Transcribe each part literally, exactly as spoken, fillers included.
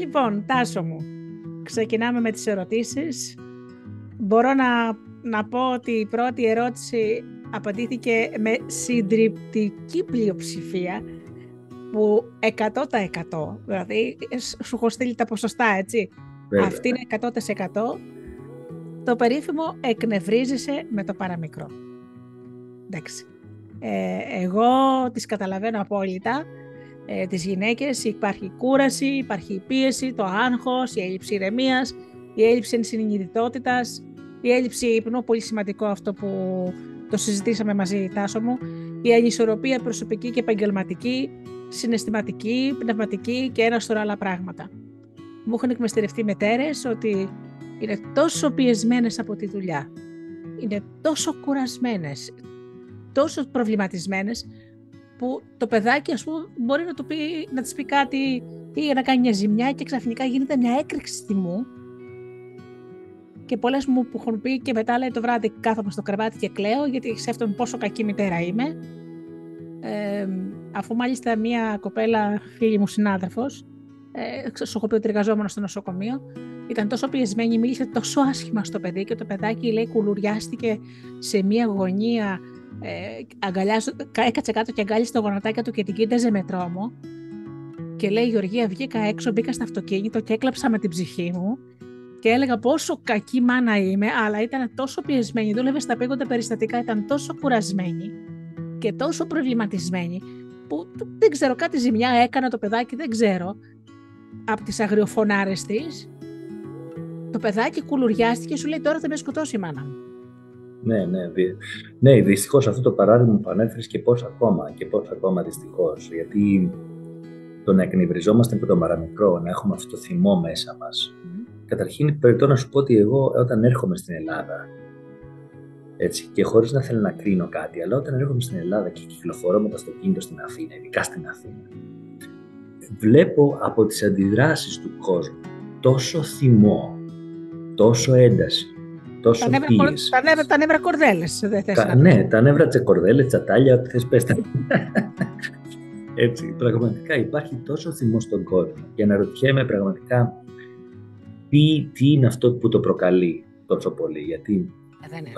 Λοιπόν, Τάσο μου, ξεκινάμε με τις ερωτήσεις. Μπορώ να, να πω ότι η πρώτη ερώτηση απαντήθηκε με συντριπτική πλειοψηφία, που εκατό τοις εκατό, δηλαδή σου έχω στείλει τα ποσοστά, έτσι. Βέβαια. Αυτή είναι εκατό τοις εκατό. Το περίφημο εκνευρίζεσαι με το παραμικρό. Εντάξει. Ε, εγώ τις καταλαβαίνω απόλυτα. Ε, τις γυναίκες υπάρχει κούραση, υπάρχει η πίεση, το άγχος, η έλλειψη ηρεμίας, η έλλειψη ενσυνειδητότητας, η έλλειψη ύπνου, πολύ σημαντικό αυτό που το συζητήσαμε μαζί, Τάσο μου, η ανισορροπία προσωπική και επαγγελματική, συναισθηματική, πνευματική και ένα σωρό άλλα πράγματα. Μου έχουν εκμεστερευτεί μητέρες ότι είναι τόσο πιεσμένες από τη δουλειά, είναι τόσο κουρασμένες, τόσο προβληματισμένες, που το παιδάκι, ας πούμε, μπορεί να, του πει, να της πει κάτι ή να κάνει μια ζημιά και ξαφνικά γίνεται μια έκρηξη θυμού. Και πολλές μου που έχουν πει και μετά, λέει, το βράδυ κάθομαι στο κρεβάτι και κλαίω γιατί σκέφτομαι πόσο κακή μητέρα είμαι. Ε, αφού μάλιστα μια κοπέλα, φίλη μου συνάδελφος, ε, σου έχω πει ότι εργαζόμουν στο νοσοκομείο, ήταν τόσο πιεσμένη, μίλησε τόσο άσχημα στο παιδί και το παιδάκι, λέει, κουλουριάστηκε σε μια γωνία. Ε, αγκαλιάζω, έκατσε κάτω και αγκάλισε το γονατάκι του και την κοίταζε με τρόμο και λέει, Γεωργία, βγήκα έξω, μπήκα στο αυτοκίνητο και έκλαψα με την ψυχή μου και έλεγα πόσο κακή μάνα είμαι, αλλά ήταν τόσο πιεσμένη, δούλευε στα πήγοντα περιστατικά, ήταν τόσο κουρασμένη και τόσο προβληματισμένη που δεν ξέρω, κάτι ζημιά έκανα το παιδάκι, δεν ξέρω, από τις αγριοφωνάρες της. Το παιδάκι κουλουριάστηκε, σου λέει, τώρα θα με σκοτώσει η μάνα μου. Ναι, ναι, δυ... ναι, δυστυχώς αυτό το παράδειγμα που ανέφερες και πώς ακόμα, και πώς ακόμα δυστυχώς, γιατί το να εκνευριζόμαστε με το παραμικρό, να έχουμε αυτό το θυμό μέσα μας. Mm. Καταρχήν, περιττό να σου πω ότι εγώ όταν έρχομαι στην Ελλάδα, έτσι, και χωρίς να θέλω να κρίνω κάτι, αλλά όταν έρχομαι στην Ελλάδα και κυκλοφορώ με το αυτοκίνητο στην Αθήνα, ειδικά στην Αθήνα, βλέπω από τις αντιδράσεις του κόσμου τόσο θυμό, τόσο ένταση, τόσο πίεση. Τα νεύρα κορδέλες, δεν θες να... Ναι, τα νεύρα τσεκορδέλες, τσατάλια, ό,τι θες πες τα. Έτσι, πραγματικά υπάρχει τόσο θυμό στον κόσμο και αναρωτιέμαι πραγματικά τι, τι είναι αυτό που το προκαλεί τόσο πολύ, γιατί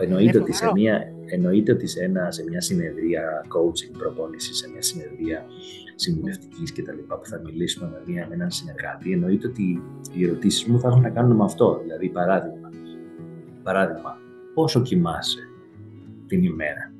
εννοείται ότι, σε μια, εννοείται ότι σε, ένα, σε μια συνεδρία coaching, προπόνηση, σε μια συνεδρία συμβουλευτικής κτλ. Που θα μιλήσουμε με, μια, με έναν συνεργάτη, εννοείται ότι οι ερωτήσεις μου θα έχουν να κάνουν με αυτό, δηλαδή παράδειγμα. Παράδειγμα, πόσο κοιμάσαι την ημέρα?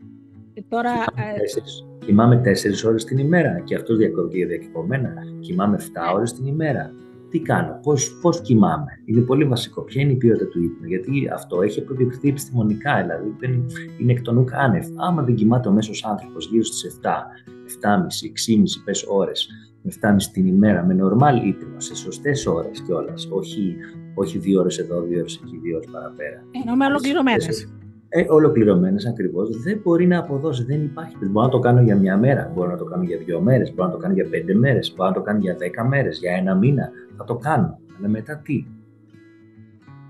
Τώρα, κοιμάμαι, τέσσερις, ε... κοιμάμαι τέσσερις ώρες την ημέρα και αυτό διακοπημένα. Κοιμάμαι εφτά ώρες την ημέρα. Τι κάνω, πώς, πώς κοιμάμαι? Είναι πολύ βασικό. Ποια είναι η ποιότητα του ύπνου? Γιατί αυτό έχει αποδειχθεί επιστημονικά, δηλαδή δεν είναι εκ των ουκ άνευ. Άμα δεν κοιμάται ο μέσος άνθρωπος γύρω στις εφτά, εφτάμισι, έξι και μισή πες ώρες, εφτάμισι την ημέρα με νορμάλ ύπνο, σε σωστές ώρες κιόλας, όχι. Όχι δύο ώρες εδώ, δύο ώρες εκεί, δύο ώρες παραπέρα. Ενώ με ολοκληρωμένες. Ε, ολοκληρωμένες ακριβώς. Δεν μπορεί να αποδώσει, δεν υπάρχει. Μπορώ να το κάνω για μια μέρα, μπορώ να το κάνω για δύο μέρες, μπορώ να το κάνω για πέντε μέρες, μπορώ να το κάνω για δέκα μέρες, για ένα μήνα. Θα το κάνω. Αλλά μετά τι?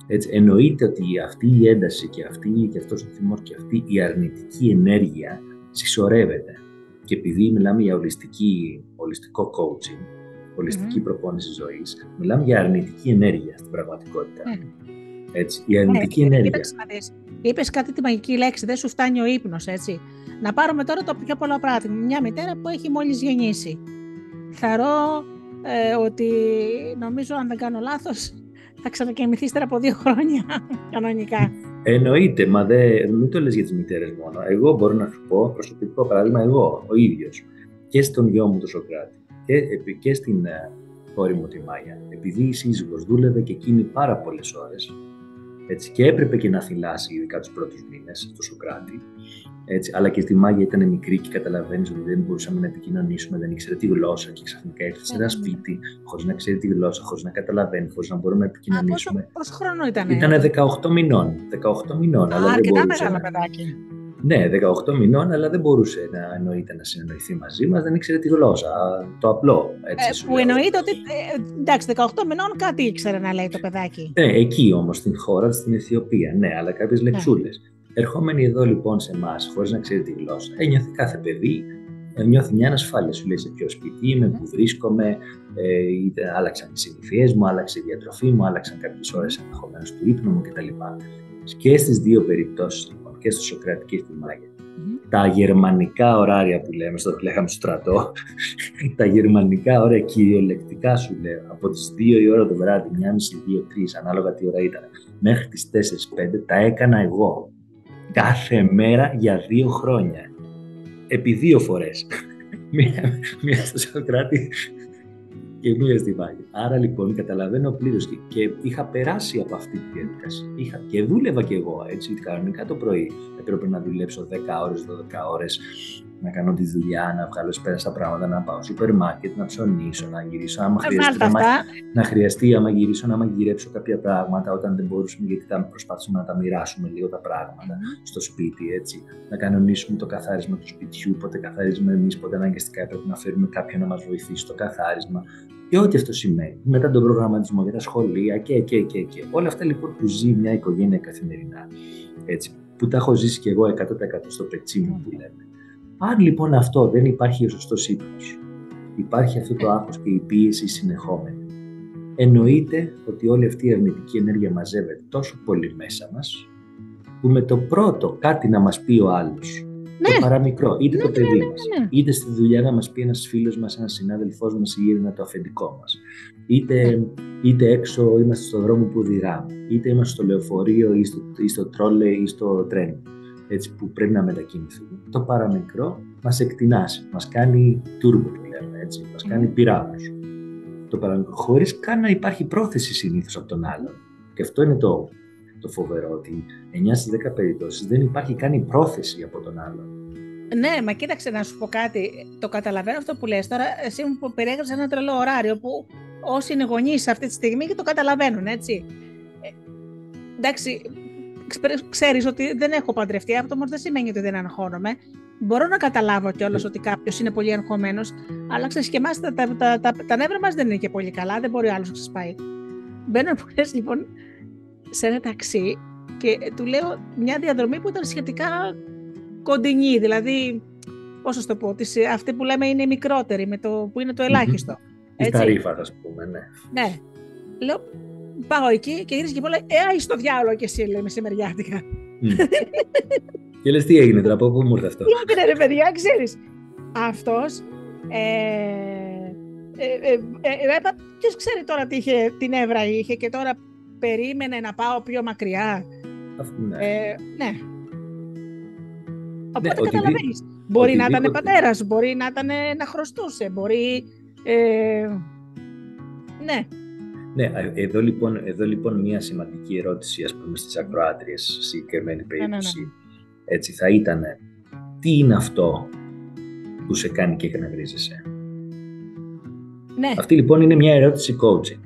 Έτσι, εννοείται ότι αυτή η ένταση και, αυτή, και αυτός ο θυμός και αυτή η αρνητική ενέργεια συσσωρεύεται. Και επειδή μιλάμε για ολιστική, ολιστικό coaching, Ολιστική mm-hmm. προπόνηση ζωής, μιλάμε για αρνητική ενέργεια στην πραγματικότητα. Mm. Έτσι, η αρνητική mm. ενέργεια. Είπες κάτι τη μαγική λέξη, δεν σου φτάνει ο ύπνος, έτσι. Να πάρουμε τώρα το πιο πολλό πράγμα. Μια μητέρα που έχει μόλις γεννήσει. Θαρώ ε, ότι νομίζω, αν δεν κάνω λάθος, θα ξανακαιμηθεί ύστερα από δύο χρόνια κανονικά. Εννοείται, μα δε, μην το λες για τις μητέρες μόνο. Εγώ μπορώ να σου πω προσωπικό παράδειγμα, εγώ ο ίδιος και στον γιο μου τον Σωκράτη. Και, και στην κόρη μου τη Μάγια, επειδή η σύζυγος δούλευε και εκείνη πάρα πολλές ώρες, έτσι, και έπρεπε και να θυλάσει ειδικά τους πρώτους μήνες στο Σωκράτη, έτσι, αλλά και στη Μάγια ήταν μικρή και καταλαβαίνεις ότι δεν μπορούσαμε να επικοινωνήσουμε, δεν ήξερε τη γλώσσα και ξαφνικά έρθει σε ένα σπίτι χωρίς να ξέρει τη γλώσσα, χωρίς να καταλαβαίνει, χωρίς να μπορούμε να επικοινωνήσουμε. Α, πόσο, πόσο χρόνο ήτανε? Ήτανε δεκαοκτώ μηνών. Α, αλλά αρκετά μεγάλο παιδάκι. Ναι, δεκαοκτώ μηνών, αλλά δεν μπορούσε να εννοείται να συνεννοηθεί μαζί μας, δεν ήξερε τη γλώσσα. Το απλό. Έτσι, ε, που εννοείται ότι. Ε, εντάξει, δεκαοκτώ μηνών κάτι ήξερε να λέει το παιδάκι. Ναι, εκεί όμως, στην χώρα, στην Αιθιοπία. Ναι, αλλά κάποιες λεξούλες. Ναι. Ερχόμενοι εδώ λοιπόν σε εμάς, χωρίς να ξέρει τη γλώσσα, ένιωθε κάθε παιδί νιώθει μια ανασφάλεια. Σου λέει σε ποιο σπίτι είμαι, που βρίσκομαι, ε, άλλαξαν οι συνήθειές μου, άλλαξε η διατροφή μου, άλλαξαν κάποιες ώρες ενδεχομένως του ύπνου μου κτλ. Και στις δύο περιπτώσεις, λοιπόν, και στο Σωκράτη και στη Μάγια, mm. τα γερμανικά ωράρια που λέμε, στο λέγαμε στο στρατό, τα γερμανικά ωράρια κυριολεκτικά σου λέω, από τις δύο η ώρα το βράδυ, μία και μισή με τρεις, ανάλογα τι ώρα ήταν, μέχρι τις τέσσερις πέντε, τα έκανα εγώ. Κάθε μέρα για δύο χρόνια. Επί δύο φορές. μία, μία στο Σωκράτη και μία στη Μάγια. Άρα λοιπόν καταλαβαίνω πλήρως και, και είχα περάσει από αυτή τη διαδικασία. Είχα, και δούλευα κι εγώ έτσι. Κανονικά το πρωί έπρεπε να δουλέψω δέκα ώρες, δώδεκα ώρες, να κάνω τη δουλειά, να βγάλω πέρα στα πράγματα, να πάω στο σούπερ μάρκετ, να ψωνίσω, να γυρίσω. Άμα χρειαστεί, να, να χρειαστεί, άμα γυρίσω, να μαγειρέψω κάποια πράγματα όταν δεν μπορούσαμε, γιατί θα προσπαθήσουμε να τα μοιράσουμε λίγο τα πράγματα στο σπίτι. Έτσι. Να κανονίσουμε το καθάρισμα του σπιτιού, πότε καθαρίζουμε εμείς, πότε αναγκαστικά έπρεπε να φέρουμε κάποιον να μας βοηθήσει στο καθάρισμα. Και ό,τι αυτό σημαίνει. Μετά τον προγραμματισμό για τα σχολεία και, και, και, και. Όλα αυτά λοιπόν που ζει μια οικογένεια καθημερινά. Έτσι, που τα έχω ζήσει κι εγώ εκατό τοις εκατό στο πετσί μου που λέμε. Αν λοιπόν αυτό δεν υπάρχει ο σωστός ύπνος, υπάρχει αυτό το άγχος και η πίεση συνεχόμενη, εννοείται ότι όλη αυτή η αρνητική ενέργεια μαζεύεται τόσο πολύ μέσα μας, που με το πρώτο κάτι να μας πει ο άλλος, ναι. το παραμικρό, είτε ναι, το παιδί ναι, ναι, ναι. μας, είτε στη δουλειά να μας πει ένας φίλος μας, ένας συνάδελφός μας ή ένα το αφεντικό μας, είτε, είτε έξω είμαστε στον δρόμο που οδηγάμε, είτε είμαστε στο λεωφορείο ή στο, ή στο τρόλε ή στο τρένο, έτσι που πρέπει να μετακινηθούμε, το παραμικρό μας εκτινάσει, μας κάνει τούρμπο που λέμε, έτσι, μας κάνει πειράμος. Το παραμικρό, χωρίς καν να υπάρχει πρόθεση συνήθως από τον άλλον. Και αυτό είναι το, το φοβερό, ότι εννιά στις δέκα περιπτώσεις δεν υπάρχει καν η πρόθεση από τον άλλον. Ναι, μα κοίταξε να σου πω κάτι, το καταλαβαίνω αυτό που λες τώρα, εσύ μου περιέγραψες ένα τρελό ωράριο που όσοι είναι γονείς αυτή τη στιγμή και το καταλαβαίνουν, έτσι. Ε, εντάξει, ξέρεις ότι δεν έχω παντρευτεί, αυτό όμως δεν σημαίνει ότι δεν αγχώνομαι. Μπορώ να καταλάβω κιόλας ότι κάποιος είναι πολύ αγχωμένος, αλλά ξέρεις και εμάς τα, τα, τα, τα, τα νεύρα μας δεν είναι και πολύ καλά, δεν μπορεί ο άλλος να ξεσπάει. Μπαίνω πολλές λοιπόν σε ένα ταξί και του λέω μια διαδρομή που ήταν σχετικά κοντινή, δηλαδή πώς θα το πω, τις, αυτή που λέμε είναι η μικρότερη, με το, που είναι το ελάχιστο. Η ταρήφα, ας πούμε, ναι. Ναι, λέω... Πάω εκεί και γύρισε και μου λέει: Ε, στο διάολο και εσύ, λέει, μεσημεριάτικα. Mm. Και λες, τι έγινε τώρα, από πού μου ήρθε αυτό. Τι έγινε, ρε παιδιά, ξέρεις. Αυτός. Ε, ε, ε, ε, ποιος ξέρει τώρα τι είχε, την νεύρα είχε και τώρα περίμενε να πάω πιο μακριά. Αυτό, ναι. Ε, ναι. Οπότε ναι, καταλαβαίνεις. Δι... Μπορεί ότι να ήταν δι... πατέρας, μπορεί να ήταν να χρωστούσε, μπορεί. Ε, ναι. Ναι, εδώ λοιπόν, εδώ λοιπόν μια σημαντική ερώτηση, ας πούμε, στις ακροάτριες, στη συγκεκριμένη περίπτωση, ναι, ναι, ναι. έτσι θα ήταν, τι είναι αυτό που σε κάνει και εκνευρίζεσαι. Ναι. Αυτή λοιπόν είναι μια ερώτηση coaching.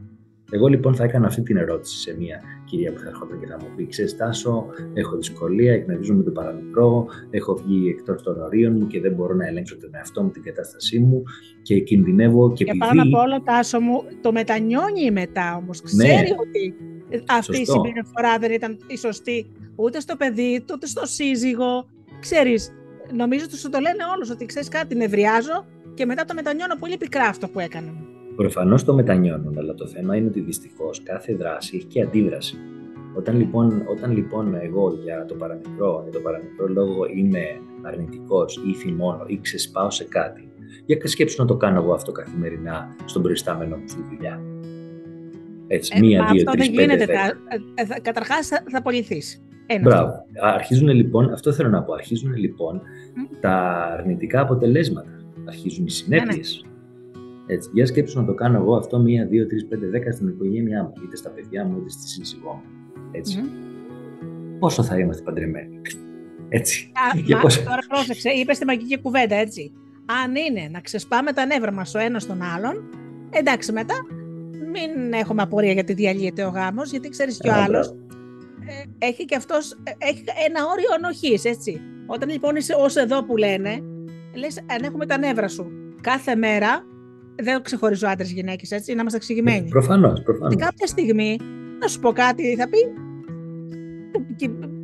Εγώ λοιπόν θα έκανα αυτή την ερώτηση σε μια κυρία που θα έρχονταν και θα μου πει: Ξέρεις, Τάσο, έχω δυσκολία, εκνευρίζομαι το παραμικρό, έχω βγει εκτός των ορίων μου και δεν μπορώ να ελέγξω τον εαυτό μου, την κατάστασή μου και κινδυνεύω. Και, και επειδή... πάνω απ' όλα, Τάσο μου, το μετανιώνει μετά όμως. Ξέρει ναι. ότι αυτή Σωστό. η συμπεριφορά δεν ήταν η σωστή ούτε στο παιδί, ούτε στο σύζυγο. Ξέρεις, νομίζω ότι σου το λένε όλους ότι ξέρεις κάτι, νευριάζω και μετά το μετανιώνω πολύ πικρά αυτό που έκανα. Προφανώς το μετανιώνουν, αλλά το θέμα είναι ότι δυστυχώς κάθε δράση έχει και αντίδραση. Όταν λοιπόν, όταν, λοιπόν εγώ για το παραμικρό, για το παραμικρό λόγο είμαι αρνητικός ή θυμώνω ή ξεσπάω σε κάτι, για σκέψου να το κάνω εγώ αυτό καθημερινά στον προϊστάμενο μου στη δουλειά. Έτσι, ε, μία, δύο, τρεις, πέντε, γίνεται, θα, καταρχάς θα, θα πολιθείς. Μπράβο. Αρχίζουν λοιπόν, αυτό θέλω να πω, αρχίζουν λοιπόν mm. τα αρνητικά αποτελέσματα, αρχίζουν οι συνέπειες. Ναι, ναι. Έτσι, για σκέψου να το κάνω εγώ αυτό μία, δύο, τρεις, πέντε, δέκα στην οικογένειά μου, είτε στα παιδιά μου, είτε στη σύζυγό μου. Έτσι. Mm-hmm. Πόσο θα είμαστε παντρεμένοι. Έτσι. Α, πόσο... Τώρα πρόσεξε, είπες τη μαγική κουβέντα, έτσι. Αν είναι να ξεσπάμε τα νεύρα μας ο ένας τον άλλον, εντάξει μετά, μην έχουμε απορία γιατί διαλύεται ο γάμος, γιατί ξέρεις κι ο άλλος ε, έχει και αυτός έχει ένα όριο ανοχής, έτσι. Όταν λοιπόν είσαι ως εδώ που λένε, λες αν έχουμε τα νεύρα σου κάθε μέρα. Δεν ξεχωρίζω άντρες-γυναίκες, έτσι, να είμαστε εξηγημένοι. Προφανώς, προφανώς. Και κάποια στιγμή, να σου πω κάτι, θα πει.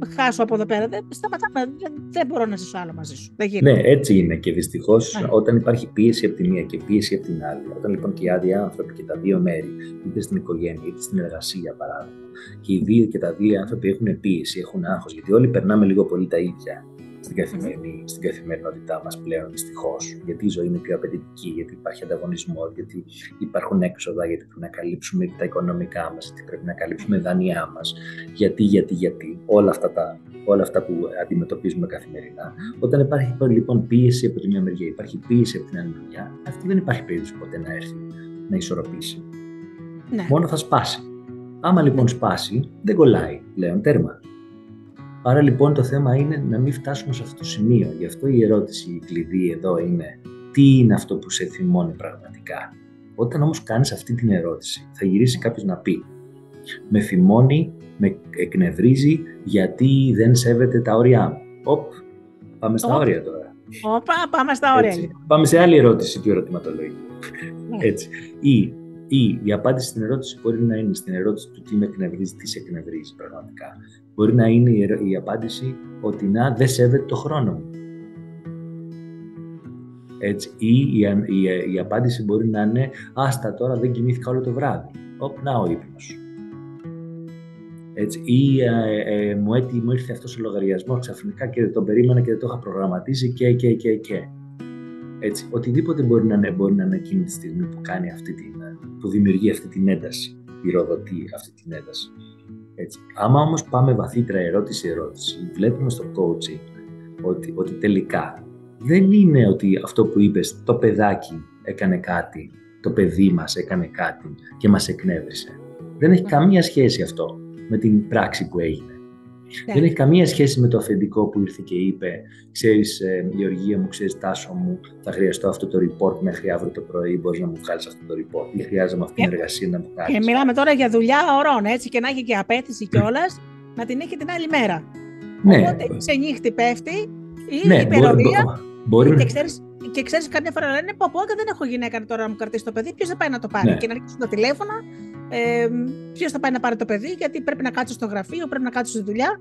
χάσω από εδώ πέρα. Δεν, σταματάμε, δεν, δεν μπορώ να ζήσω άλλο μαζί σου. Δεν γίνεται. Ναι, έτσι είναι. Και δυστυχώς ναι. Όταν υπάρχει πίεση από τη μία και πίεση από την άλλη, όταν λοιπόν και οι άδειοι άνθρωποι και τα δύο μέρη, είτε στην οικογένεια είτε στην εργασία για παράδειγμα, και οι δύο και τα δύο άνθρωποι έχουν πίεση, έχουν άγχος, γιατί όλοι περνάμε λίγο πολύ τα ίδια. Στην, καθημερινή, στην καθημερινότητά μας πλέον, δυστυχώς. Γιατί η ζωή είναι πιο απαιτητική, γιατί υπάρχει ανταγωνισμό, γιατί υπάρχουν έξοδα, γιατί πρέπει να καλύψουμε τα οικονομικά μας, γιατί πρέπει να καλύψουμε δάνειά μας. Γιατί, γιατί, γιατί. Όλα αυτά, τα, όλα αυτά που αντιμετωπίζουμε καθημερινά. Όταν υπάρχει λοιπόν πίεση από τη μια μεριά, υπάρχει πίεση από την άλλη μεριά, αυτή δεν υπάρχει περίπτωση ποτέ να έρθει να ισορροπήσει. Ναι. Μόνο θα σπάσει. Άμα λοιπόν σπάσει, δεν κολλάει πλέον, τέρμα. Άρα λοιπόν το θέμα είναι να μην φτάσουμε σε αυτό το σημείο. Γι' αυτό η ερώτηση, η κλειδί εδώ είναι τι είναι αυτό που σε θυμώνει πραγματικά. Όταν όμως κάνεις αυτή την ερώτηση θα γυρίσει κάποιος να πει με θυμώνει, με εκνευρίζει γιατί δεν σέβεται τα όρια μου. Οπ, πάμε στα Οπα. όρια τώρα. Οπα, πάμε στα όρια. Έτσι. Πάμε σε άλλη ερώτηση του ερωτηματολογίου. Yeah. Έτσι. Ή, ή η απάντηση στην ερώτηση μπορεί να είναι στην ερώτηση του τι με εκνευρίζει, τι σε εκνευρίζει πραγματικά. Μπορεί να είναι η απάντηση ότι να, δεν σέβεται το χρόνο μου. Έτσι, ή η, η, η απάντηση μπορεί να είναι «Άστα τώρα, δεν κοιμήθηκα όλο το βράδυ». Οπ, να ο ύπνος. Έτσι, ή ε, ε, μου, έτη, μου ήρθε αυτός ο λογαριασμός ξαφνικά και δεν τον περίμενα και δεν το είχα προγραμματίσει και, και, και, και. Έτσι, οτιδήποτε μπορεί να είναι, μπορεί να είναι εκείνη τη στιγμή που, κάνει αυτή την, που δημιουργεί αυτή την ένταση, πυροδοτεί αυτή την ένταση. Έτσι. Άμα όμως πάμε βαθύτερα ερώτηση-ερώτηση, βλέπουμε στο coaching ότι, ότι τελικά δεν είναι ότι αυτό που είπες το παιδάκι έκανε κάτι, το παιδί μας έκανε κάτι και μας εκνεύρισε. Δεν έχει καμία σχέση αυτό με την πράξη που έγινε. Yeah. Δεν έχει καμία σχέση με το αφεντικό που ήρθε και είπε «Ξέρεις ε, Γεωργία μου, ξέρεις Τάσο μου, θα χρειαστώ αυτό το report μέχρι αύριο το πρωί, μπορείς να μου βγάλεις αυτό το report ή χρειάζομαι αυτή την yeah. εργασία να μου βγάλεις». Και μιλάμε τώρα για δουλειά ωρών, έτσι, και να έχει και απέτηση κιόλας, mm. να την έχει την άλλη μέρα. Ναι. Οπότε σε νύχτη πέφτει ή ναι, υπερορία μπορεί... και ξέρεις... Και ξέρεις, κάποια φορά λένε πω πω δεν έχω γυναίκα τώρα να μου κρατήσει το παιδί, ποιος θα πάει να το πάρει. Ναι. Και να αρχίσουν τα τηλέφωνα, ε, ποιος θα πάει να πάρει το παιδί, γιατί πρέπει να κάτσω στο γραφείο, πρέπει να κάτσω στη δουλειά.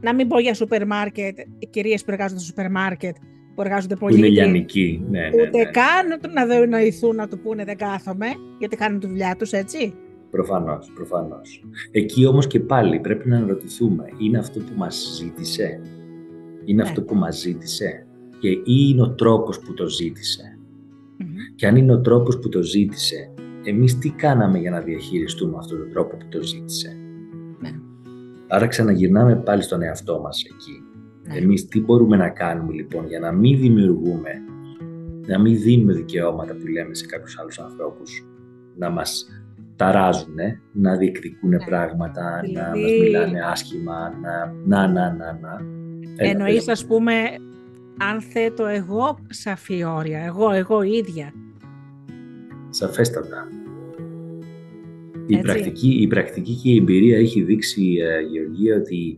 Να μην πω για σούπερ μάρκετ, οι κυρίες που εργάζονται στο σούπερ μάρκετ, που εργάζονται πολύ. Είναι λιανικοί, ναι, ναι, ναι. Ούτε καν να δενοηθούν να του πούνε δεν κάθομαι, γιατί κάνουν τη δουλειά τους, έτσι. Προφανώς, προφανώς. Εκεί όμως και πάλι πρέπει να αναρωτηθούμε, είναι αυτό που μας ζήτησε. Είναι ναι. αυτό που μας ζήτησε. Και ή είναι ο τρόπος που το ζήτησε. Mm-hmm. Και αν είναι ο τρόπος που το ζήτησε, εμείς τι κάναμε για να διαχειριστούμε αυτόν τον τρόπο που το ζήτησε. Mm-hmm. Άρα ξαναγυρνάμε πάλι στον εαυτό μας εκεί. Mm-hmm. Εμείς τι μπορούμε να κάνουμε λοιπόν για να μην δημιουργούμε, να μην δίνουμε δικαιώματα που λέμε σε κάποιους άλλους ανθρώπους, να μας ταράζουν, να διεκδικούν mm-hmm. πράγματα, mm-hmm. να μας μιλάνε άσχημα, να, να, να, να. να. Εννοείς ας πούμε... Αν θέτω εγώ σαφή όρια, εγώ, εγώ ίδια. Σαφέστατα. Η πρακτική, η πρακτική και η εμπειρία έχει δείξει, ε, Γεωργία, ότι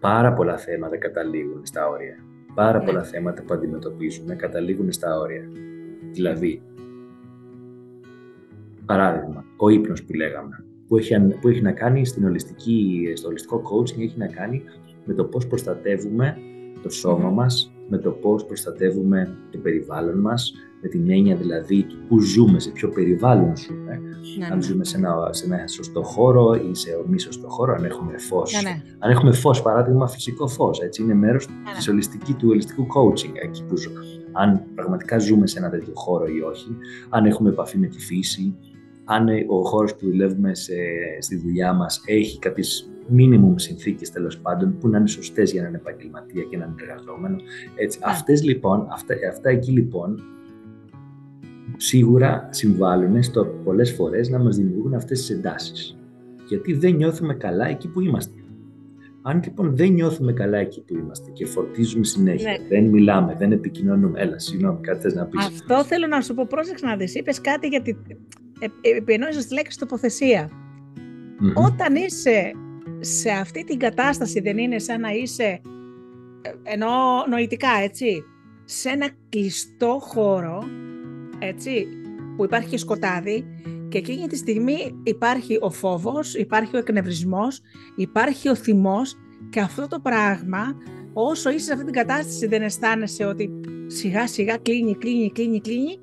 πάρα πολλά θέματα καταλήγουν στα όρια. Πάρα ναι. πολλά θέματα που αντιμετωπίζουμε καταλήγουν στα όρια. Δηλαδή, παράδειγμα, ο ύπνος που λέγαμε, που έχει, που έχει να κάνει στην ολιστική, στο ολιστικό coaching, έχει να κάνει με το πώς προστατεύουμε το σώμα μας, με το πώς προστατεύουμε το περιβάλλον μας, με την έννοια δηλαδή του που ζούμε, σε ποιο περιβάλλον ζούμε. Ναι, αν ναι. ζούμε σε ένα, σε ένα σωστό χώρο ή σε μη σωστό χώρο, αν έχουμε φως. Ναι, ναι. Αν έχουμε φως, παράδειγμα, φυσικό φως, έτσι, είναι μέρος ναι. της ολιστική, του ολιστικού coaching, εκεί που ζω. Αν πραγματικά ζούμε σε ένα τέτοιο χώρο ή όχι, αν έχουμε επαφή με τη φύση, αν ο χώρος που δουλεύουμε σε, στη δουλειά μας έχει κάποιες μίνιμουμ συνθήκες τέλος πάντων που να είναι σωστές για έναν επαγγελματία και έναν εργαζόμενο. Έτσι, yeah. αυτές, λοιπόν, αυτά, αυτά εκεί λοιπόν σίγουρα συμβάλλουν στο πολλές φορές να μας δημιουργούν αυτές τις εντάσεις. Γιατί δεν νιώθουμε καλά εκεί που είμαστε. Αν λοιπόν δεν νιώθουμε καλά εκεί που είμαστε και φορτίζουμε συνέχεια, ναι. δεν μιλάμε, δεν επικοινωνούμε, έλα, συγγνώμη, κάτι θες να πεις. Αυτό θέλω να σου πω, πρόσεξε να δεις, είπες κάτι γιατί ε, επενόησες τη λέξη τοποθεσία. Mm-hmm. Όταν είσαι σε αυτή την κατάσταση, δεν είναι σαν να είσαι, ενώ νοητικά, έτσι, σε ένα κλειστό χώρο, έτσι, που υπάρχει και σκοτάδι, και εκείνη τη στιγμή υπάρχει ο φόβος, υπάρχει ο εκνευρισμός, υπάρχει ο θυμός Και αυτό το πράγμα, όσο είσαι σε αυτή την κατάσταση, δεν αισθάνεσαι ότι σιγά σιγά κλείνει, κλείνει, κλείνει, κλείνει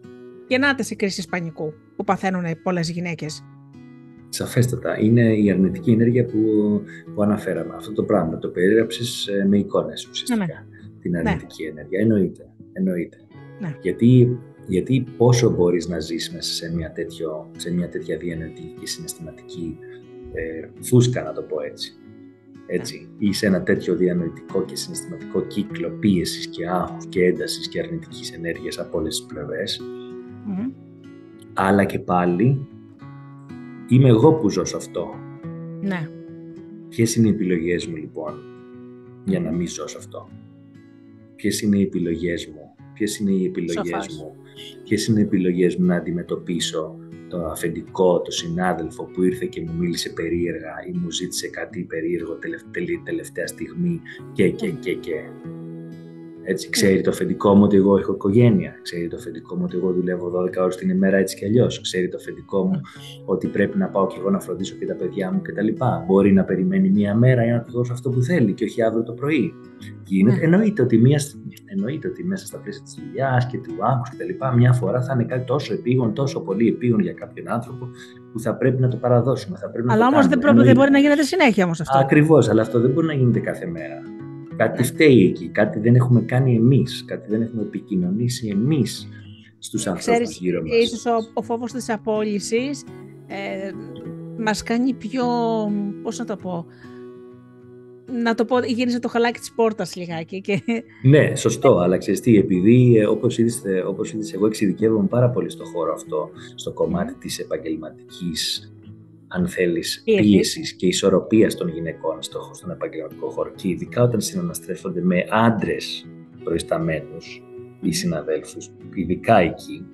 και να σε κρίσεις πανικού που παθαίνουν πολλές γυναίκες. Σαφέστατα. Είναι η αρνητική ενέργεια που, που αναφέραμε. Αυτό το πράγμα το περιέγραψες με εικόνες ουσιαστικά. Ναι. Την αρνητική ναι. ενέργεια. Εννοείται. Εννοείται. Ναι. Γιατί, γιατί πόσο μπορείς να ζεις μέσα σε μια, τέτοιο, σε μια τέτοια διανοητική συναισθηματική ε, φούσκα, να το πω έτσι. Έτσι, ή σε ένα τέτοιο διανοητικό και συναισθηματικό κύκλο πίεσης και άγχους και έντασης και αρνητικής ενέργειας από όλες τις πλευρές. Mm. Αλλά και πάλι είμαι εγώ που ζω σε αυτό. Ναι. Ποιες είναι οι επιλογές μου λοιπόν για να μην ζω σε αυτό? Ποιες είναι οι επιλογές μου? Ποιες είναι οι επιλογές so μου? Ποιες είναι οι επιλογές μου να αντιμετωπίσω το αφεντικό, το συνάδελφο που ήρθε και μου μίλησε περίεργα ή μου ζήτησε κάτι περίεργο τελευταία, τελευταία στιγμή και και και και. Έτσι, ξέρει το αφεντικό μου ότι εγώ έχω οικογένεια, ξέρει το αφεντικό μου ότι εγώ δουλεύω δώδεκα ώρες την ημέρα έτσι κι αλλιώς, ξέρει το αφεντικό μου ότι πρέπει να πάω κι εγώ να φροντίσω και τα παιδιά μου κτλ. Μπορεί να περιμένει μία μέρα για να του δώσω αυτό που θέλει και όχι αύριο το πρωί. Γίνεται, εννοείται, ότι μία, εννοείται ότι μέσα στα πλαίσια της δουλειάς και του άγχους κτλ. Μια φορά θα είναι κάτι τόσο επίγον, τόσο πολύ επίγον για κάποιον άνθρωπο που θα πρέπει να το παραδώσουμε. Θα πρέπει να αλλά όμως δεν, δεν μπορεί να γίνεται συνέχεια όμως αυτό. Ακριβώς, αλλά αυτό δεν μπορεί να γίνεται κάθε μέρα. Κάτι φταίει εκεί, κάτι δεν έχουμε κάνει εμείς, κάτι δεν έχουμε επικοινωνήσει εμείς στους ανθρώπους γύρω μας. Ίσως ο, ο φόβος της απόλυσης ε, μας κάνει πιο, πώς να το πω, να το πω, γύρισε το χαλάκι της πόρτας λιγάκι. Και... Ναι, σωστό, αλλά ξέρεις τι, επειδή όπως είδε, όπως είδες, εγώ εξειδικεύομαι πάρα πολύ στο χώρο αυτό, στο κομμάτι της επαγγελματικής, αν θέλεις, πίεσης και ισορροπίας των γυναικών στο, στον επαγγελματικό χώρο και ειδικά όταν συναναστρέφονται με άντρες προϊσταμένους ή συναδέλφους, ειδικά εκεί,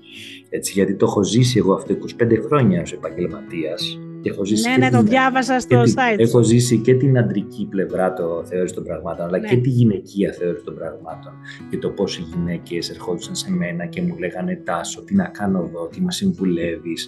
έτσι, γιατί το έχω ζήσει εγώ αυτό είκοσι πέντε χρόνια ως επαγγελματίας. Έχω ζήσει ναι, ναι, την... το διάβασα στο site. Έχω ζήσει και την αντρική πλευρά το θεώρηση των πραγμάτων, αλλά ναι. και τη γυναικεία θεώρηση των πραγμάτων. Και το πώς οι γυναίκες ερχόντουσαν σε μένα και μου λέγανε Τάσο, τι να κάνω εδώ, τι μας συμβουλεύεις.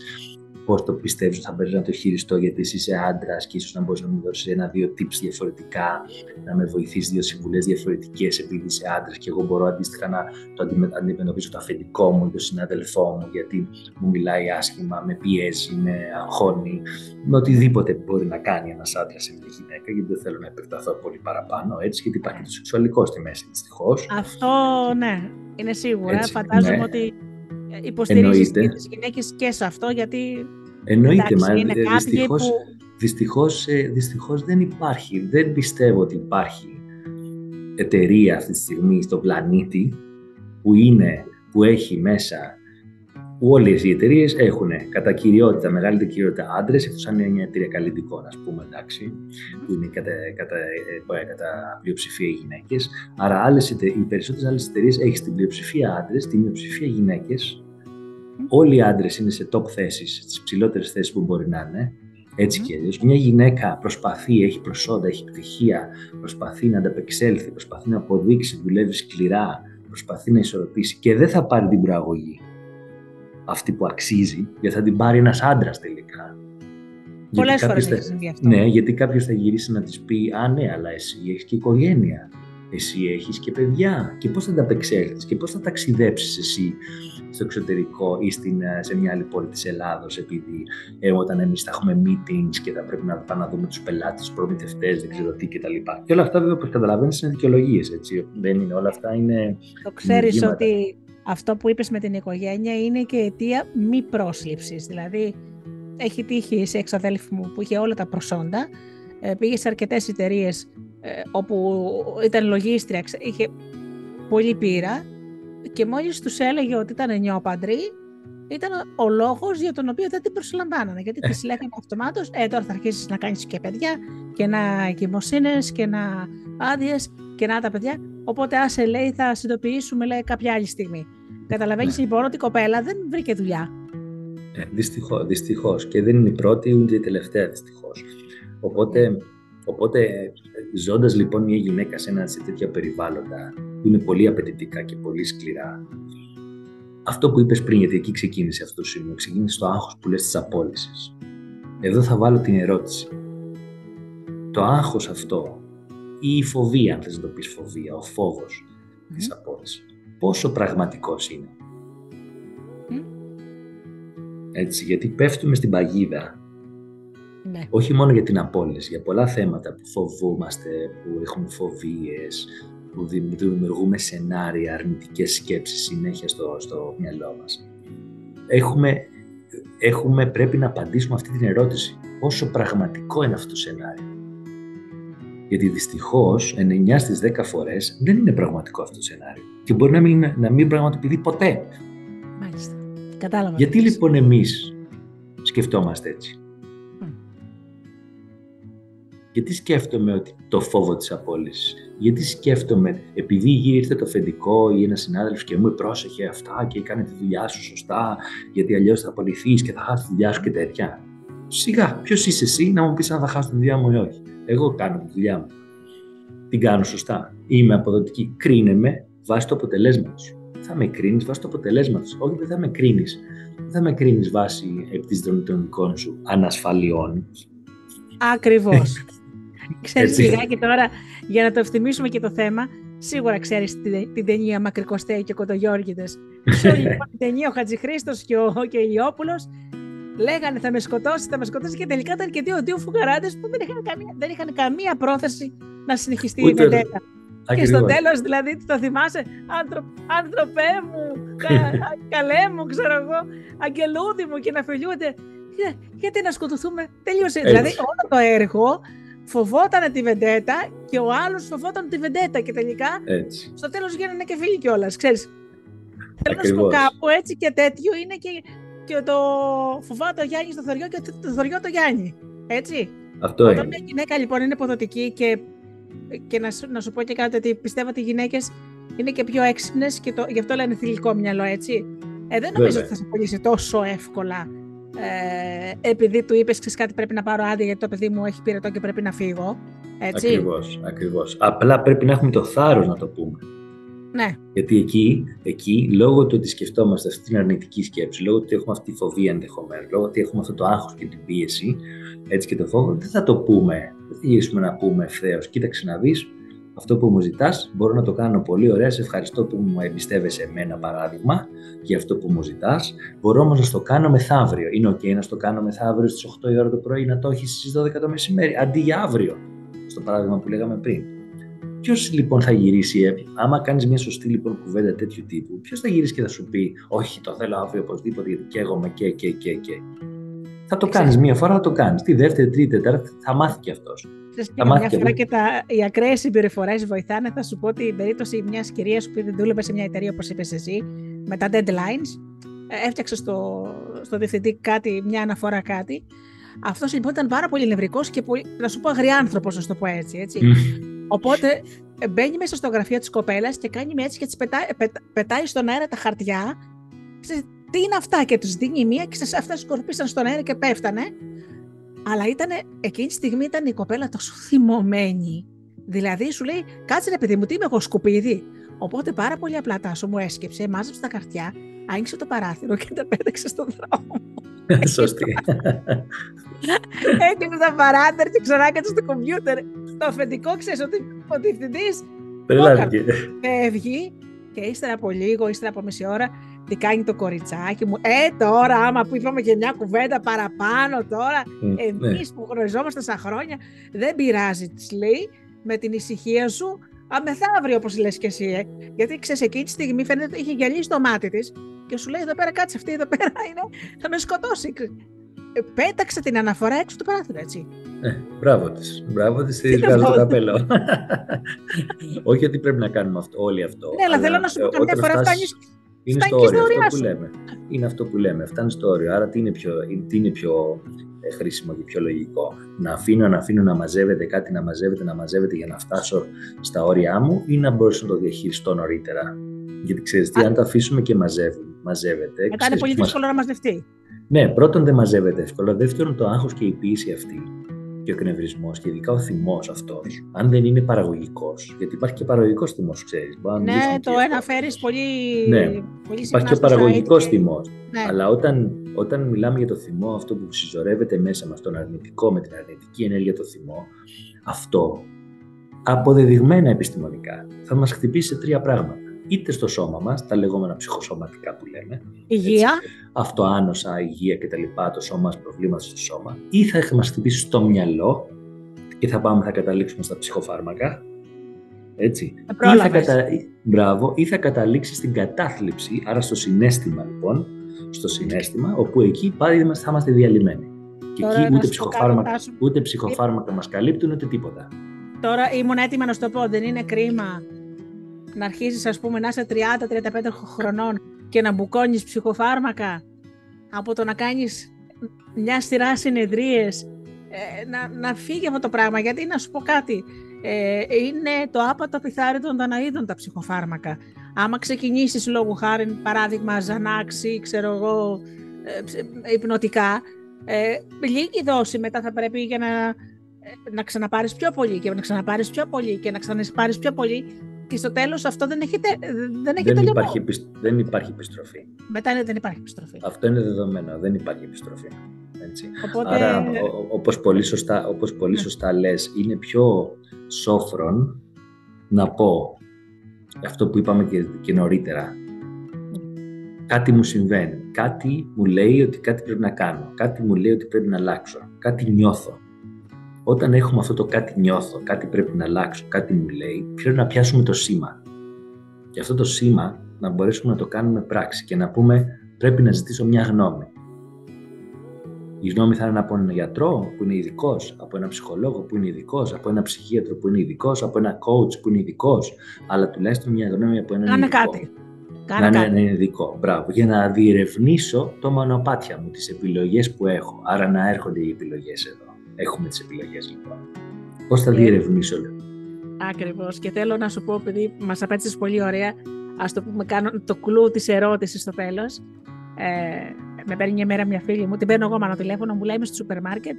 Πώς το πιστεύεις ότι θα πρέπει να το χειριστώ, γιατί εσύ είσαι άντρας και ίσως να μπορείς να μου δώσεις ένα-δύο tips διαφορετικά, να με βοηθήσεις δύο συμβουλές διαφορετικές, επειδή είσαι άντρας και εγώ μπορώ αντίστοιχα να το αντιμετωπίσω το αφεντικό μου ή τον συνάδελφό μου, γιατί μου μιλάει άσχημα, με πιέζει, με αγχώνει, με οτιδήποτε μπορεί να κάνει ένας άντρας ή μια γυναίκα, γιατί δεν θέλω να επεκταθώ πολύ παραπάνω, έτσι, γιατί υπάρχει το σεξουαλικό στη μέση, δυστυχώς. Αυτό ναι, είναι σίγουρα. Έτσι, φαντάζομαι ναι. ότι. Υποστηρίζεις και τις γυναίκες και σε αυτό, γιατί εννοείται, εντάξει, είναι κάποιοι που... Δυστυχώς, δυστυχώς δεν υπάρχει, δεν πιστεύω ότι υπάρχει εταιρεία αυτή τη στιγμή στον πλανήτη που, είναι, που έχει μέσα, που όλες οι εταιρείες έχουν κατά κυριότητα, μεγάλη κυριότητα άντρες, εκτός αν είναι μια εταιρεία καλλιτικών, ας πούμε, εντάξει, που είναι κατά, κατά, κατά πλειοψηφία γυναίκες, άρα άλλες, οι περισσότερες άλλες εταιρείες έχει την πλειοψηφία άντρες, την μειοψηφία γυναίκες. Όλοι οι άντρες είναι σε top θέσεις, τις ψηλότερες θέσεις που μπορεί να είναι, έτσι mm. και αλλιώς. Μια γυναίκα προσπαθεί, έχει προσόντα, έχει πτυχία, προσπαθεί να ανταπεξέλθει, προσπαθεί να αποδείξει, δουλεύει σκληρά, προσπαθεί να ισορροπήσει και δεν θα πάρει την προαγωγή αυτή που αξίζει, γιατί θα την πάρει ένας άντρας τελικά. Πολλές φορές θα συμβεί αυτό. Ναι, γιατί κάποιος θα γυρίσει να της πει «Α, ναι, αλλά εσύ έχεις και οικογένεια». Εσύ έχεις και παιδιά και πώς θα ανταπεξέλθεις και πώς θα ταξιδέψεις εσύ στο εξωτερικό ή στην, σε μια άλλη πόλη της Ελλάδος, επειδή ε, όταν εμείς θα έχουμε meetings και θα πρέπει να πάμε να δούμε τους πελάτες, τους προμηθευτές, δεν ξέρω τι κτλ. Και όλα αυτά βέβαια, όπως καταλαβαίνεις, είναι δικαιολογίες, έτσι. Δεν είναι όλα αυτά, είναι. Το ξέρεις είναι ότι αυτό που είπες με την οικογένεια είναι και αιτία μη πρόσληψης. Δηλαδή, έχει τύχει σε εξαδέλφη μου που είχε όλα τα προσόντα, πήγε σε αρκετές εταιρείες. Όπου ήταν λογίστρια, είχε πολύ πείρα και μόλις τους έλεγε ότι ήταν νιώπαντροι, ήταν ο λόγος για τον οποίο δεν την προσλαμβάνανε. Γιατί της λέγανε αυτομάτως, ε, τώρα θα αρχίσεις να κάνεις και παιδιά και να εγκυμοσύνες και να άδειες και να τα παιδιά. Οπότε άσε, λέει, θα συντοποιήσουμε, λέει, κάποια άλλη στιγμή. Καταλαβαίνεις λοιπόν ότι η κοπέλα δεν βρήκε δουλειά. Ε, δυστυχώς, δυστυχώς. Και δεν είναι η πρώτη, ούτε η τελευταία δυστυχώς. Οπότε... Οπότε, ζώντας λοιπόν μια γυναίκα σε ένα σε τέτοια περιβάλλοντα που είναι πολύ απαιτητικά και πολύ σκληρά, αυτό που είπες πριν, γιατί εκεί ξεκίνησε αυτό το σημείο, ξεκίνησε το άγχος που λες της απόλυσης. Εδώ θα βάλω την ερώτηση. Το άγχος αυτό ή η φοβία, αν θες να το πεις φοβία, ο φόβος mm. της απώλειας. Πόσο πραγματικός είναι. Mm. Έτσι, γιατί πέφτουμε στην παγίδα, ναι. όχι μόνο για την απώλεια, για πολλά θέματα που φοβούμαστε, που έχουμε φοβίες, που δημιουργούμε σενάρια, αρνητικές σκέψεις συνέχεια στο, στο μυαλό μας. Έχουμε, έχουμε, πρέπει να απαντήσουμε αυτή την ερώτηση. Πόσο πραγματικό είναι αυτό το σενάριο. Γιατί δυστυχώς εννιά στις δέκα φορές δεν είναι πραγματικό αυτό το σενάριο. Και μπορεί να μην, να μην πραγματοποιηθεί ποτέ. Μάλιστα. Κατάλαβα. Γιατί πώς. λοιπόν εμείς σκεφτόμαστε έτσι. Mm. Γιατί σκέφτομαι ότι το φόβο της απώλειας. Γιατί σκέφτομαι, επειδή ήρθε το αφεντικό ή ένας συνάδελφος και μου πρόσεχε αυτά και έκανε τη δουλειά σου σωστά, γιατί αλλιώς θα απολυθείς και θα χάσεις τη δουλειά σου και τέτοια. Σιγά, ποιος είσαι εσύ να μου πεις αν θα χάσω τη δουλειά μου ή όχι. Εγώ κάνω τη δουλειά μου. Την κάνω σωστά. Είμαι αποδοτική. Κρίνε με βάσει του αποτελέσματος. Θα με κρίνεις βάσει του αποτελέσματος. Όχι, δεν θα με κρίνεις. Δεν θα με κρίνεις βάσει επί της δρομητονικών σου ανασφαλιών. Ακριβώς. Ξέρεις λιγάκι τώρα, για να το ευθυμίσουμε και το θέμα, σίγουρα ξέρεις την, την ταινία Μακρικοστέη και Κοντογιώργητης. Σε όλη την ταινία ο Χατζηχρήστος και ο, και ο Ιλιόπουλος λέγανε θα με σκοτώσει, θα με σκοτώσει και τελικά ήταν και δύο, δύο φουγαράντες που δεν είχαν, καμία, δεν είχαν καμία πρόθεση να συνεχιστεί η μελέτα. Και στο τέλος δηλαδή το θυμάσαι, άνθρωπέ Άντρο, μου, κα, καλέ μου, ξέρω εγώ, αγγελούδι μου, και να φιλιούνται. Για, γιατί να σκοτωθούμε, τελείωσε. Έτσι. Δηλαδή όλο το έργο φοβότανε τη βεντέτα και ο άλλος φοβόταν τη βεντέτα και τελικά έτσι. Στο τέλος γίνανε και φίλοι κιόλας, ξέρεις. Θέλω να σου πω κάπου έτσι και τέτοιο είναι και... και το φοβάται το Γιάννη στο θωριό και το θωριό το Γιάννη, έτσι. Αυτό όταν είναι. Όταν μια γυναίκα λοιπόν είναι ποδοτική και, και να, σου, να σου πω και κάτι, ότι πιστεύω ότι οι γυναίκες είναι και πιο έξυπνες και το, γι' αυτό λένε θηλυκό μυαλό, έτσι. Ε, δεν νομίζω ότι θα σε απολύσει τόσο εύκολα ε, επειδή του είπες ξέρεις κάτι πρέπει να πάρω άδεια γιατί το παιδί μου έχει πυρετό και πρέπει να φύγω, έτσι. Ακριβώς, ακριβώς. Απλά πρέπει να έχουμε το θάρρος να το πούμε. Ναι. Γιατί εκεί, εκεί, λόγω του ότι σκεφτόμαστε αυτή την αρνητική σκέψη, λόγω του ότι έχουμε αυτή τη φοβία ενδεχομένως, λόγω του ότι έχουμε αυτό το άγχος και την πίεση, έτσι και το φόβο, δεν θα το πούμε. Δεν θα γυρίσουμε να πούμε ευθέως. Κοίταξε να δεις, αυτό που μου ζητάς, μπορώ να το κάνω πολύ ωραία. Σε ευχαριστώ που μου εμπιστεύεσαι εμένα, παράδειγμα, για αυτό που μου ζητάς. Μπορώ όμως να στο κάνω μεθαύριο. Είναι OK να στο κάνω μεθαύριο στις οχτώ η ώρα το πρωί, να το έχεις στις δώδεκα το μεσημέρι, αντί για αύριο, στο παράδειγμα που λέγαμε πριν. Ποιος λοιπόν θα γυρίσει, άμα κάνεις μια σωστή λοιπόν κουβέντα τέτοιου τύπου, ποιος θα γυρίσει και θα σου πει «Όχι, το θέλω αύριο οπωσδήποτε, γιατί καίγομαι και, και, και, και». Θα το κάνεις μία φορά, θα το κάνεις. Τη δεύτερη, τρίτη, τέταρτη, θα μάθει και αυτός. Θα μάθει μια και φορά και τα, οι ακραίες συμπεριφορές βοηθάνε. Θα σου πω ότι η περίπτωση μιας κυρίας που δούλευε σε μια εταιρεία, όπως είπες εσύ, με τα deadlines, έφτιαξε στο, στο διευθυντή κάτι, μια αναφορά κάτι. Αυτός λοιπόν ήταν πάρα πολύ νευρικός και πολύ, να σου πω αγριάνθρωπος, να σου το πω έτσι. έτσι. Οπότε μπαίνει μέσα στο γραφείο της κοπέλας και κάνει με έτσι και της πετά, πε, πετάει στον αέρα τα χαρτιά. Τι είναι αυτά, και τους δίνει η μία και σε αυτά σκορπίσαν στον αέρα και πέφτανε. Αλλά ήτανε, εκείνη τη στιγμή ήταν η κοπέλα τόσο θυμωμένη. Δηλαδή σου λέει, κάτσε ρε παιδί μου, τι είμαι εγώ, σκουπίδι. Οπότε πάρα πολύ απλά, Τάσο, μου έσκυψε, μάζεψε τα χαρτιά, άνοιξε το παράθυρο και τα πέταξε στον δρόμο. Σωστή. Έκλεισε τα παράθυρα και ξανάκατσε στο κομπιούτερ. Το αφεντικό, ξέρεις ότι ο διευθυντής φεύγει και ύστερα από λίγο, ύστερα από μισή ώρα, τι κάνει το κοριτσάκι μου. Ε, τώρα, άμα που είπαμε και μια κουβέντα παραπάνω τώρα, mm, εμείς ναι. που γνωριζόμαστε σαν χρόνια, δεν πειράζει, της λέει, με την ησυχία σου, αμεθαύριο, όπως λες και εσύ. Ε. Γιατί ξέρεις, εκείνη τη στιγμή φαίνεται ότι είχε γυαλίσει το μάτι της και σου λέει: εδώ πέρα κάτσε, αυτή εδώ πέρα είναι, θα με σκοτώσει. Πέταξε την αναφορά έξω το παράθυρο, έτσι. Ε, μπράβο της. Μπράβο της, της βγάζω το καπέλο. Όχι ότι πρέπει να κάνουμε αυτό, όλοι αυτό. Ναι, αλλά θέλω να σου πω καμιά φορά φτάνεις στην ιστορία σου. Είναι αυτό που λέμε. Φτάνεις στο όριο. Άρα τι είναι πιο, τι είναι πιο ε, χρήσιμο και πιο λογικό. Να αφήνω, να αφήνω να μαζεύεται κάτι, να μαζεύεται, να μαζεύεται για να φτάσω στα όρια μου, ή να μπορέσω να το διαχειριστώ νωρίτερα. Γιατί ξέρεις τι, αν το αφήσουμε και μαζεύεται. Θα κάνει πολύ δύσκολο να μαζευτεί. Ναι, πρώτον δεν μαζεύεται εύκολα. Δεύτερον, το άγχος και η πίεση αυτή και ο εκνευρισμός και ειδικά ο θυμός αυτός, αν δεν είναι παραγωγικός, γιατί υπάρχει και παραγωγικός θυμός, ξέρεις. Ναι, το ένα φέρεις πολύ. Ναι, πολύ υπάρχει και ο παραγωγικός θυμός. Ναι. Αλλά όταν, όταν μιλάμε για το θυμό, αυτό που συζωρεύεται μέσα μας, τον αρνητικό με την αρνητική ενέργεια, το θυμό, αυτό αποδεδειγμένα επιστημονικά, θα μας χτυπήσει σε τρία πράγματα. Είτε στο σώμα μας, τα λεγόμενα ψυχοσωματικά που λέμε. Υγεία. Αυτοάνοσα, υγεία κτλ. Το σώμα μας, προβλήματα στο σώμα. Ή θα μας χτυπήσει στο μυαλό και θα πάμε, θα καταλήξουμε στα ψυχοφάρμακα. Έτσι. Ή θα, κατα... Μπράβο, ή θα καταλήξει στην κατάθλιψη, άρα στο συναίσθημα λοιπόν, στο συναίσθημα, όπου εκεί πάλι θα είμαστε διαλυμένοι. Και τώρα εκεί ούτε ψυχοφάρμακα, κάνω... ούτε ψυχοφάρμακα μας καλύπτουν, ούτε τίποτα. Τώρα ήμουν έτοιμα να σου το πω, δεν είναι κρίμα να αρχίσεις, ας πούμε, να είσαι τριάντα με τριάντα πέντε χρονών και να μπουκώνεις ψυχοφάρμακα από το να κάνεις μια σειρά συνεδρίες, ε, να, να φύγει αυτό το πράγμα, γιατί να σου πω κάτι. Είναι το άπατο πιθάρι των Δαναΐδων τα ψυχοφάρμακα. Άμα ξεκινήσεις λόγου χάρη, παράδειγμα, ζανάξη, ξέρω εγώ, υπνοτικά, ε, λίγη δόση μετά θα πρέπει για να, να ξαναπάρεις πιο πολύ και να ξαναπάρεις πιο πολύ και να ξαναπάρεις πιο πολύ και στο τέλος αυτό δεν έχει, δεν έχει δεν υπάρχει, πιστ, δεν υπάρχει επιστροφή. Μετά είναι, δεν υπάρχει επιστροφή. Αυτό είναι δεδομένο, δεν υπάρχει επιστροφή. Έτσι. Οπότε... Άρα, ό, όπως πολύ σωστά, όπως πολύ σωστά λες, είναι πιο σόφρον να πω αυτό που είπαμε και, και νωρίτερα. Κάτι μου συμβαίνει, κάτι μου λέει ότι κάτι πρέπει να κάνω, κάτι μου λέει ότι πρέπει να αλλάξω, κάτι νιώθω. Όταν έχουμε αυτό το κάτι νιώθω, κάτι πρέπει να αλλάξω, κάτι μου λέει, πρέπει να πιάσουμε το σήμα. Και αυτό το σήμα να μπορέσουμε να το κάνουμε πράξη και να πούμε πρέπει να ζητήσω μια γνώμη. Η γνώμη θα είναι από έναν γιατρό που είναι ειδικός, από έναν ψυχολόγο που είναι ειδικός, από έναν ψυχίατρο που είναι ειδικός, από έναν coach που είναι ειδικός, αλλά τουλάχιστον μια γνώμη από έναν ειδικό. Κάνε κάτι. Κάνε κάτι. Έναν ειδικό, μπράβο, για να διερευνήσω το μονοπάτια μου, τις επιλογές που έχω. Άρα να έρχονται οι επιλογές εδώ. Έχουμε τις επιλογές λοιπόν. Πώς θα ε. διερευνήσω, λέω. Ακριβώς. Και θέλω να σου πω, επειδή μας απέτυχες πολύ ωραία, ας το πούμε, κάνω το κλου της ερώτησης στο τέλος. Ε, με παίρνει μια μέρα μια φίλη μου, την παίρνω εγώ μάλλον τηλέφωνο, μου λέει είμαι στο σούπερ μάρκετ,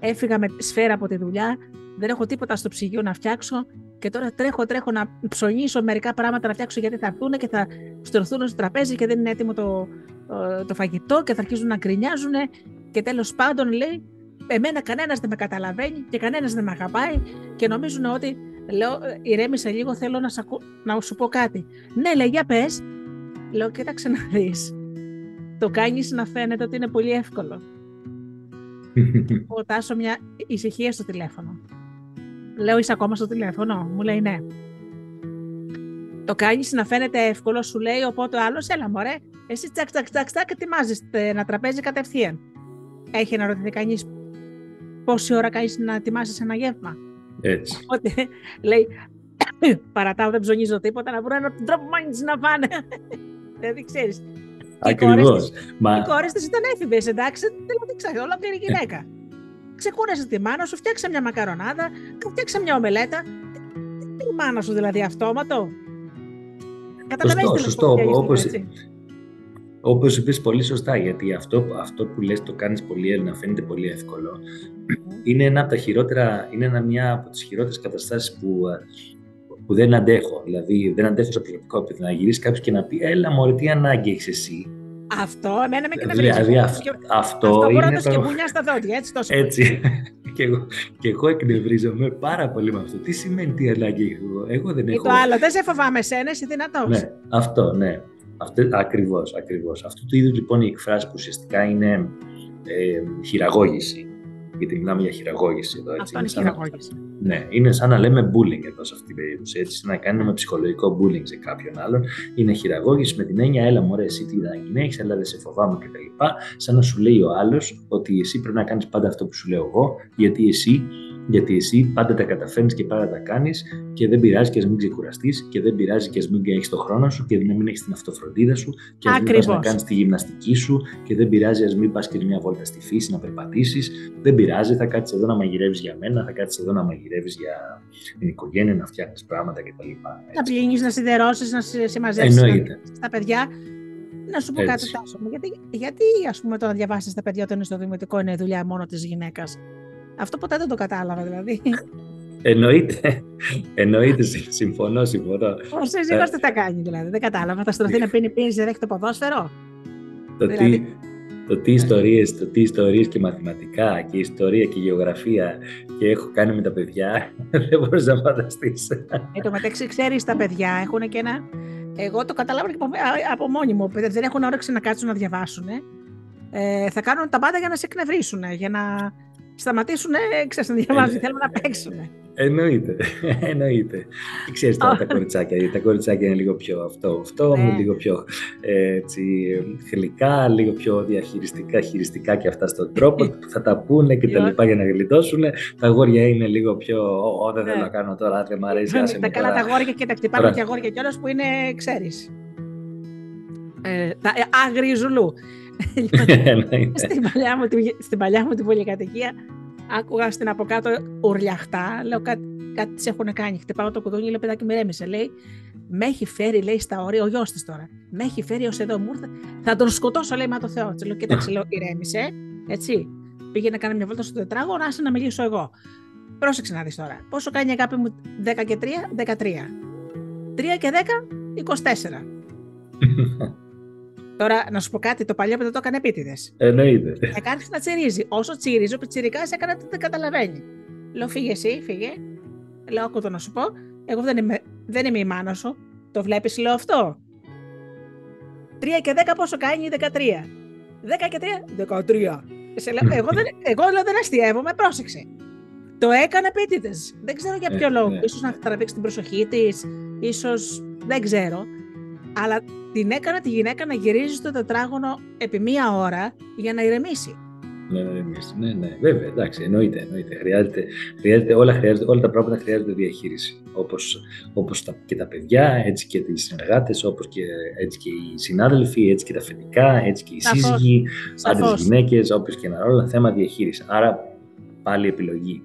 έφυγα με σφαίρα από τη δουλειά, δεν έχω τίποτα στο ψυγείο να φτιάξω και τώρα τρέχω τρέχω να ψωνίσω μερικά πράγματα να φτιάξω γιατί θα έρθουν και θα στρωθούν στο τραπέζι και δεν είναι έτοιμο το, το, το φαγητό και θα αρχίζουν να γκρινιάζουν και τέλος πάντων λέει εμένα κανένας δεν με καταλαβαίνει και κανένας δεν με αγαπάει και νομίζουν ότι λέω ηρέμησε λίγο, θέλω να, ακου... να σου πω κάτι. Ναι, λέει για πες, λέω κοίταξε να δεις. Το κάνεις να φαίνεται ότι είναι πολύ εύκολο. Ο Τάσο μια ησυχία στο τηλέφωνο. Λέω είσαι ακόμα στο τηλέφωνο, μου λέει ναι. Το κάνεις να φαίνεται εύκολο, σου λέει οπότε ο άλλος έλα μωρέ, εσύ τσακ τσακ τσακ τσακ ετοιμάζεις ένα τραπέζι κατευθείαν. Έχει αναρωτηθεί κανείς πόση ώρα κάνεις να ετοιμάσεις ένα γεύμα. Έτσι. Οπότε λέει παρατάω, δεν ψωνίζω τίποτα, να βρω έναν τρόπο μόνοι να φάνε. Δεν ξέρεις. Ακριβώς. Οι κόρες της ήταν έφηβες, εντάξει, δεν ξέρω, ολόκληρη γυναίκα. Ξεκούρασε τη μάνα σου, φτιάξε μια μακαρονάδα, φτιάξε μια ομελέτα. Τι μάνα σου δηλαδή, αυτόματο. Καταλαβαίνεις σωστό, όπως είπες πολύ σωστά, γιατί αυτό, αυτό που λες το κάνεις πολύ εύκολο, φαίνεται πολύ εύκολο. Είναι ένα από τα χειρότερα, είναι ένα, μια από τις χειρότερες καταστάσεις που... που δεν αντέχω, δηλαδή δεν αντέχω στο προσωπικό επειδή να γυρίσει κάποιο και να πει έλα μωρέ τι ανάγκη έχεις εσύ. Αυτό εμένα με και να βρίσκει. Δηλαδή αυτό, αυτό είναι... μπορώ να το σκεμπουνιά στα δόντια, έτσι τόσο. Έτσι. και, εγώ, και εγώ εκνευρίζομαι πάρα πολύ με αυτό. Τι σημαίνει τι ανάγκη εγώ, εγώ δεν έχω... Ή το άλλο, δεν σε φοβάμαι σένα, είσαι δυνατός. Ναι, αυτό, ναι. Αυτό, ακριβώς, ακριβώς. Αυτού του είδους λοιπόν η εκφράση που ουσιαστικά είναι ε, χειραγώγηση. Γιατί μιλάμε για χειραγώγηση εδώ. Έτσι. Αυτό είναι χειραγώγηση. Να... Ναι, είναι σαν να λέμε bullying εδώ σε αυτή την περίπτωση. Έτσι, να κάνουμε ψυχολογικό bullying σε κάποιον άλλον. Είναι χειραγώγηση με την έννοια, έλα μωρέ, εσύ τι να γυναίξει, αλλά δεν σε φοβάμαι κτλ. Σαν να σου λέει ο άλλος ότι εσύ πρέπει να κάνεις πάντα αυτό που σου λέω εγώ, γιατί εσύ, γιατί εσύ πάντα τα καταφέρνεις και πάντα τα κάνεις και δεν πειράζει και α μην ξεκουραστείς και δεν πειράζει και α μην έχεις τον χρόνο σου και να μην έχεις την αυτοφροντίδα σου και α μην πας να κάνεις τη γυμναστική σου και δεν πειράζει α μην πας και μια βόλτα στη φύση να περπατήσεις. Δεν πειράζει, θα κάτσεις εδώ να μαγειρεύεις για μένα, θα κάτσεις εδώ να μαγειρεύεις για την οικογένεια, να φτιάχνεις πράγματα κτλ. Να πλύνεις, να σιδερώσεις, να συμμαζεύσεις τα παιδιά. Να σου πω έτσι. Κάτι, Τάσο μου, γιατί, γιατί ας πούμε, το να διαβάσεις τα παιδιά όταν είναι στο δημοτικό είναι δουλειά μόνο της γυναίκας. Αυτό ποτέ δεν το κατάλαβα, δηλαδή. Εννοείται. Εννοείται. Συμφωνώ, συμφωνώ. Όσοι ζήτω τι θα κάνει, δηλαδή. Δεν κατάλαβα. Θα στρωθεί να πίνει πίνει, δεν έχει το ποδόσφαιρο. Το, δηλαδή... τι, το τι ιστορίες, το τι ιστορίες και μαθηματικά και ιστορία και γεωγραφία και έχω κάνει με τα παιδιά, δεν μπορείς να φανταστείς. Εν τω μεταξύ ξέρεις, τα παιδιά έχουν και ένα... Εγώ το καταλάβω και από μόνοι μου, παιδιά δεν έχουν όρεξη να κάτσουν να διαβάσουν. Ε, θα κάνουν τα πάντα για να σε εκνευρίσουν, για να σταματήσουν, ξέρεις, να διαβάζουν, θέλουν να παίξουν. Εννοείται, εννοείται. Και ξέρεις τώρα τα κοριτσάκια, τα κοριτσάκια είναι λίγο πιο αυτό, αυτό, ναι. Λίγο πιο έτσι, γλυκά, λίγο πιο διαχειριστικά, χειριστικά και αυτά στον τρόπο που θα τα πούνε και τα λοιπά για να γλιτώσουν. Τα αγόρια είναι λίγο πιο, ό, δεν θέλω να κάνω τώρα, δεν μ' αρέσει. Τα καλά τα αγόρια και τα χτυπάνε και αγόρια κιόλας που είναι, ξέρεις, τα άγριοι ζουλού. Στην παλιά μου την πολυκατοικία, άκουγα στην από κάτω ουρλιαχτά, λέω κάτι, κάτι τις έχουν κάνει, χτυπάω το κουδούνι, λέω παιδάκι μηρέμισε, λέει, με έχει φέρει, λέει, στα όρια, ο γιος της τώρα, με έχει φέρει ως εδώ, μου ήρθε, θα τον σκοτώσω, λέει, μα το Θεό, λέω, κοίταξε, λέω, ηρέμησε, έτσι, πήγε να κάνει μια βόλτα στο τετράγωνο, άσε να μιλήσω εγώ, πρόσεξε να δεις τώρα, πόσο κάνει η αγάπη μου, δέκα και τρία, δεκατρία, τρία και δέκα, είκοσι τέσσερα. Τώρα, να σου πω κάτι, το παλιό παιδί το έκανε επίτηδες. Εννοείται. Θα κάνει να τσιρίζει. Όσο τσιρίζει, ο πιτσιρικάς έκανε ότι δεν καταλαβαίνει. Λέω, φύγε εσύ, φύγε. Λέω, άκου το να σου πω. Εγώ δεν είμαι, δεν είμαι η μάνα σου. Το βλέπεις, λέω αυτό. τρία και δέκα πόσο κάνει, δεκατρία. δέκα και τρία, δεκατρία. Σε λέω, εγώ, δεν, εγώ λέω, δεν αστειεύομαι, πρόσεξε. Το έκανε επίτηδες. Δεν ξέρω για ποιο ε, λόγο. Ναι. Ίσως να τραβήξει την προσοχή της, ίσως δεν ξέρω. Αλλά την έκανα τη γυναίκα να γυρίζει στο τετράγωνο επί μία ώρα για να ηρεμήσει. Ναι, ναι, ναι, βέβαια, εντάξει, εννοείται, εννοείται. Χρειάζεται, χρειάζεται, όλα, χρειάζεται, όλα τα πράγματα χρειάζονται διαχείριση. Όπως, όπως τα, και τα παιδιά, έτσι και οι συνεργάτες, όπως και, έτσι και οι συνάδελφοι, έτσι και τα αφεντικά, έτσι και οι σύζυγοι, άντρες, γυναίκες, όπως και ένα ρόλο, θέμα διαχείριση. Άρα πάλι επιλογή.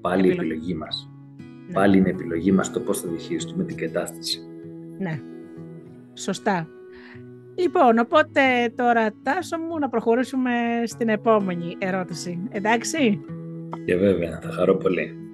Πάλι επιλογή, επιλογή μας. Ναι. Πάλι είναι επιλογή μας το πώς θα διαχειριστούμε την κατάσταση. Ναι. Σωστά. Λοιπόν, οπότε τώρα, Τάσο μου, να προχωρήσουμε στην επόμενη ερώτηση. Εντάξει? Και βέβαια, θα χαρώ πολύ.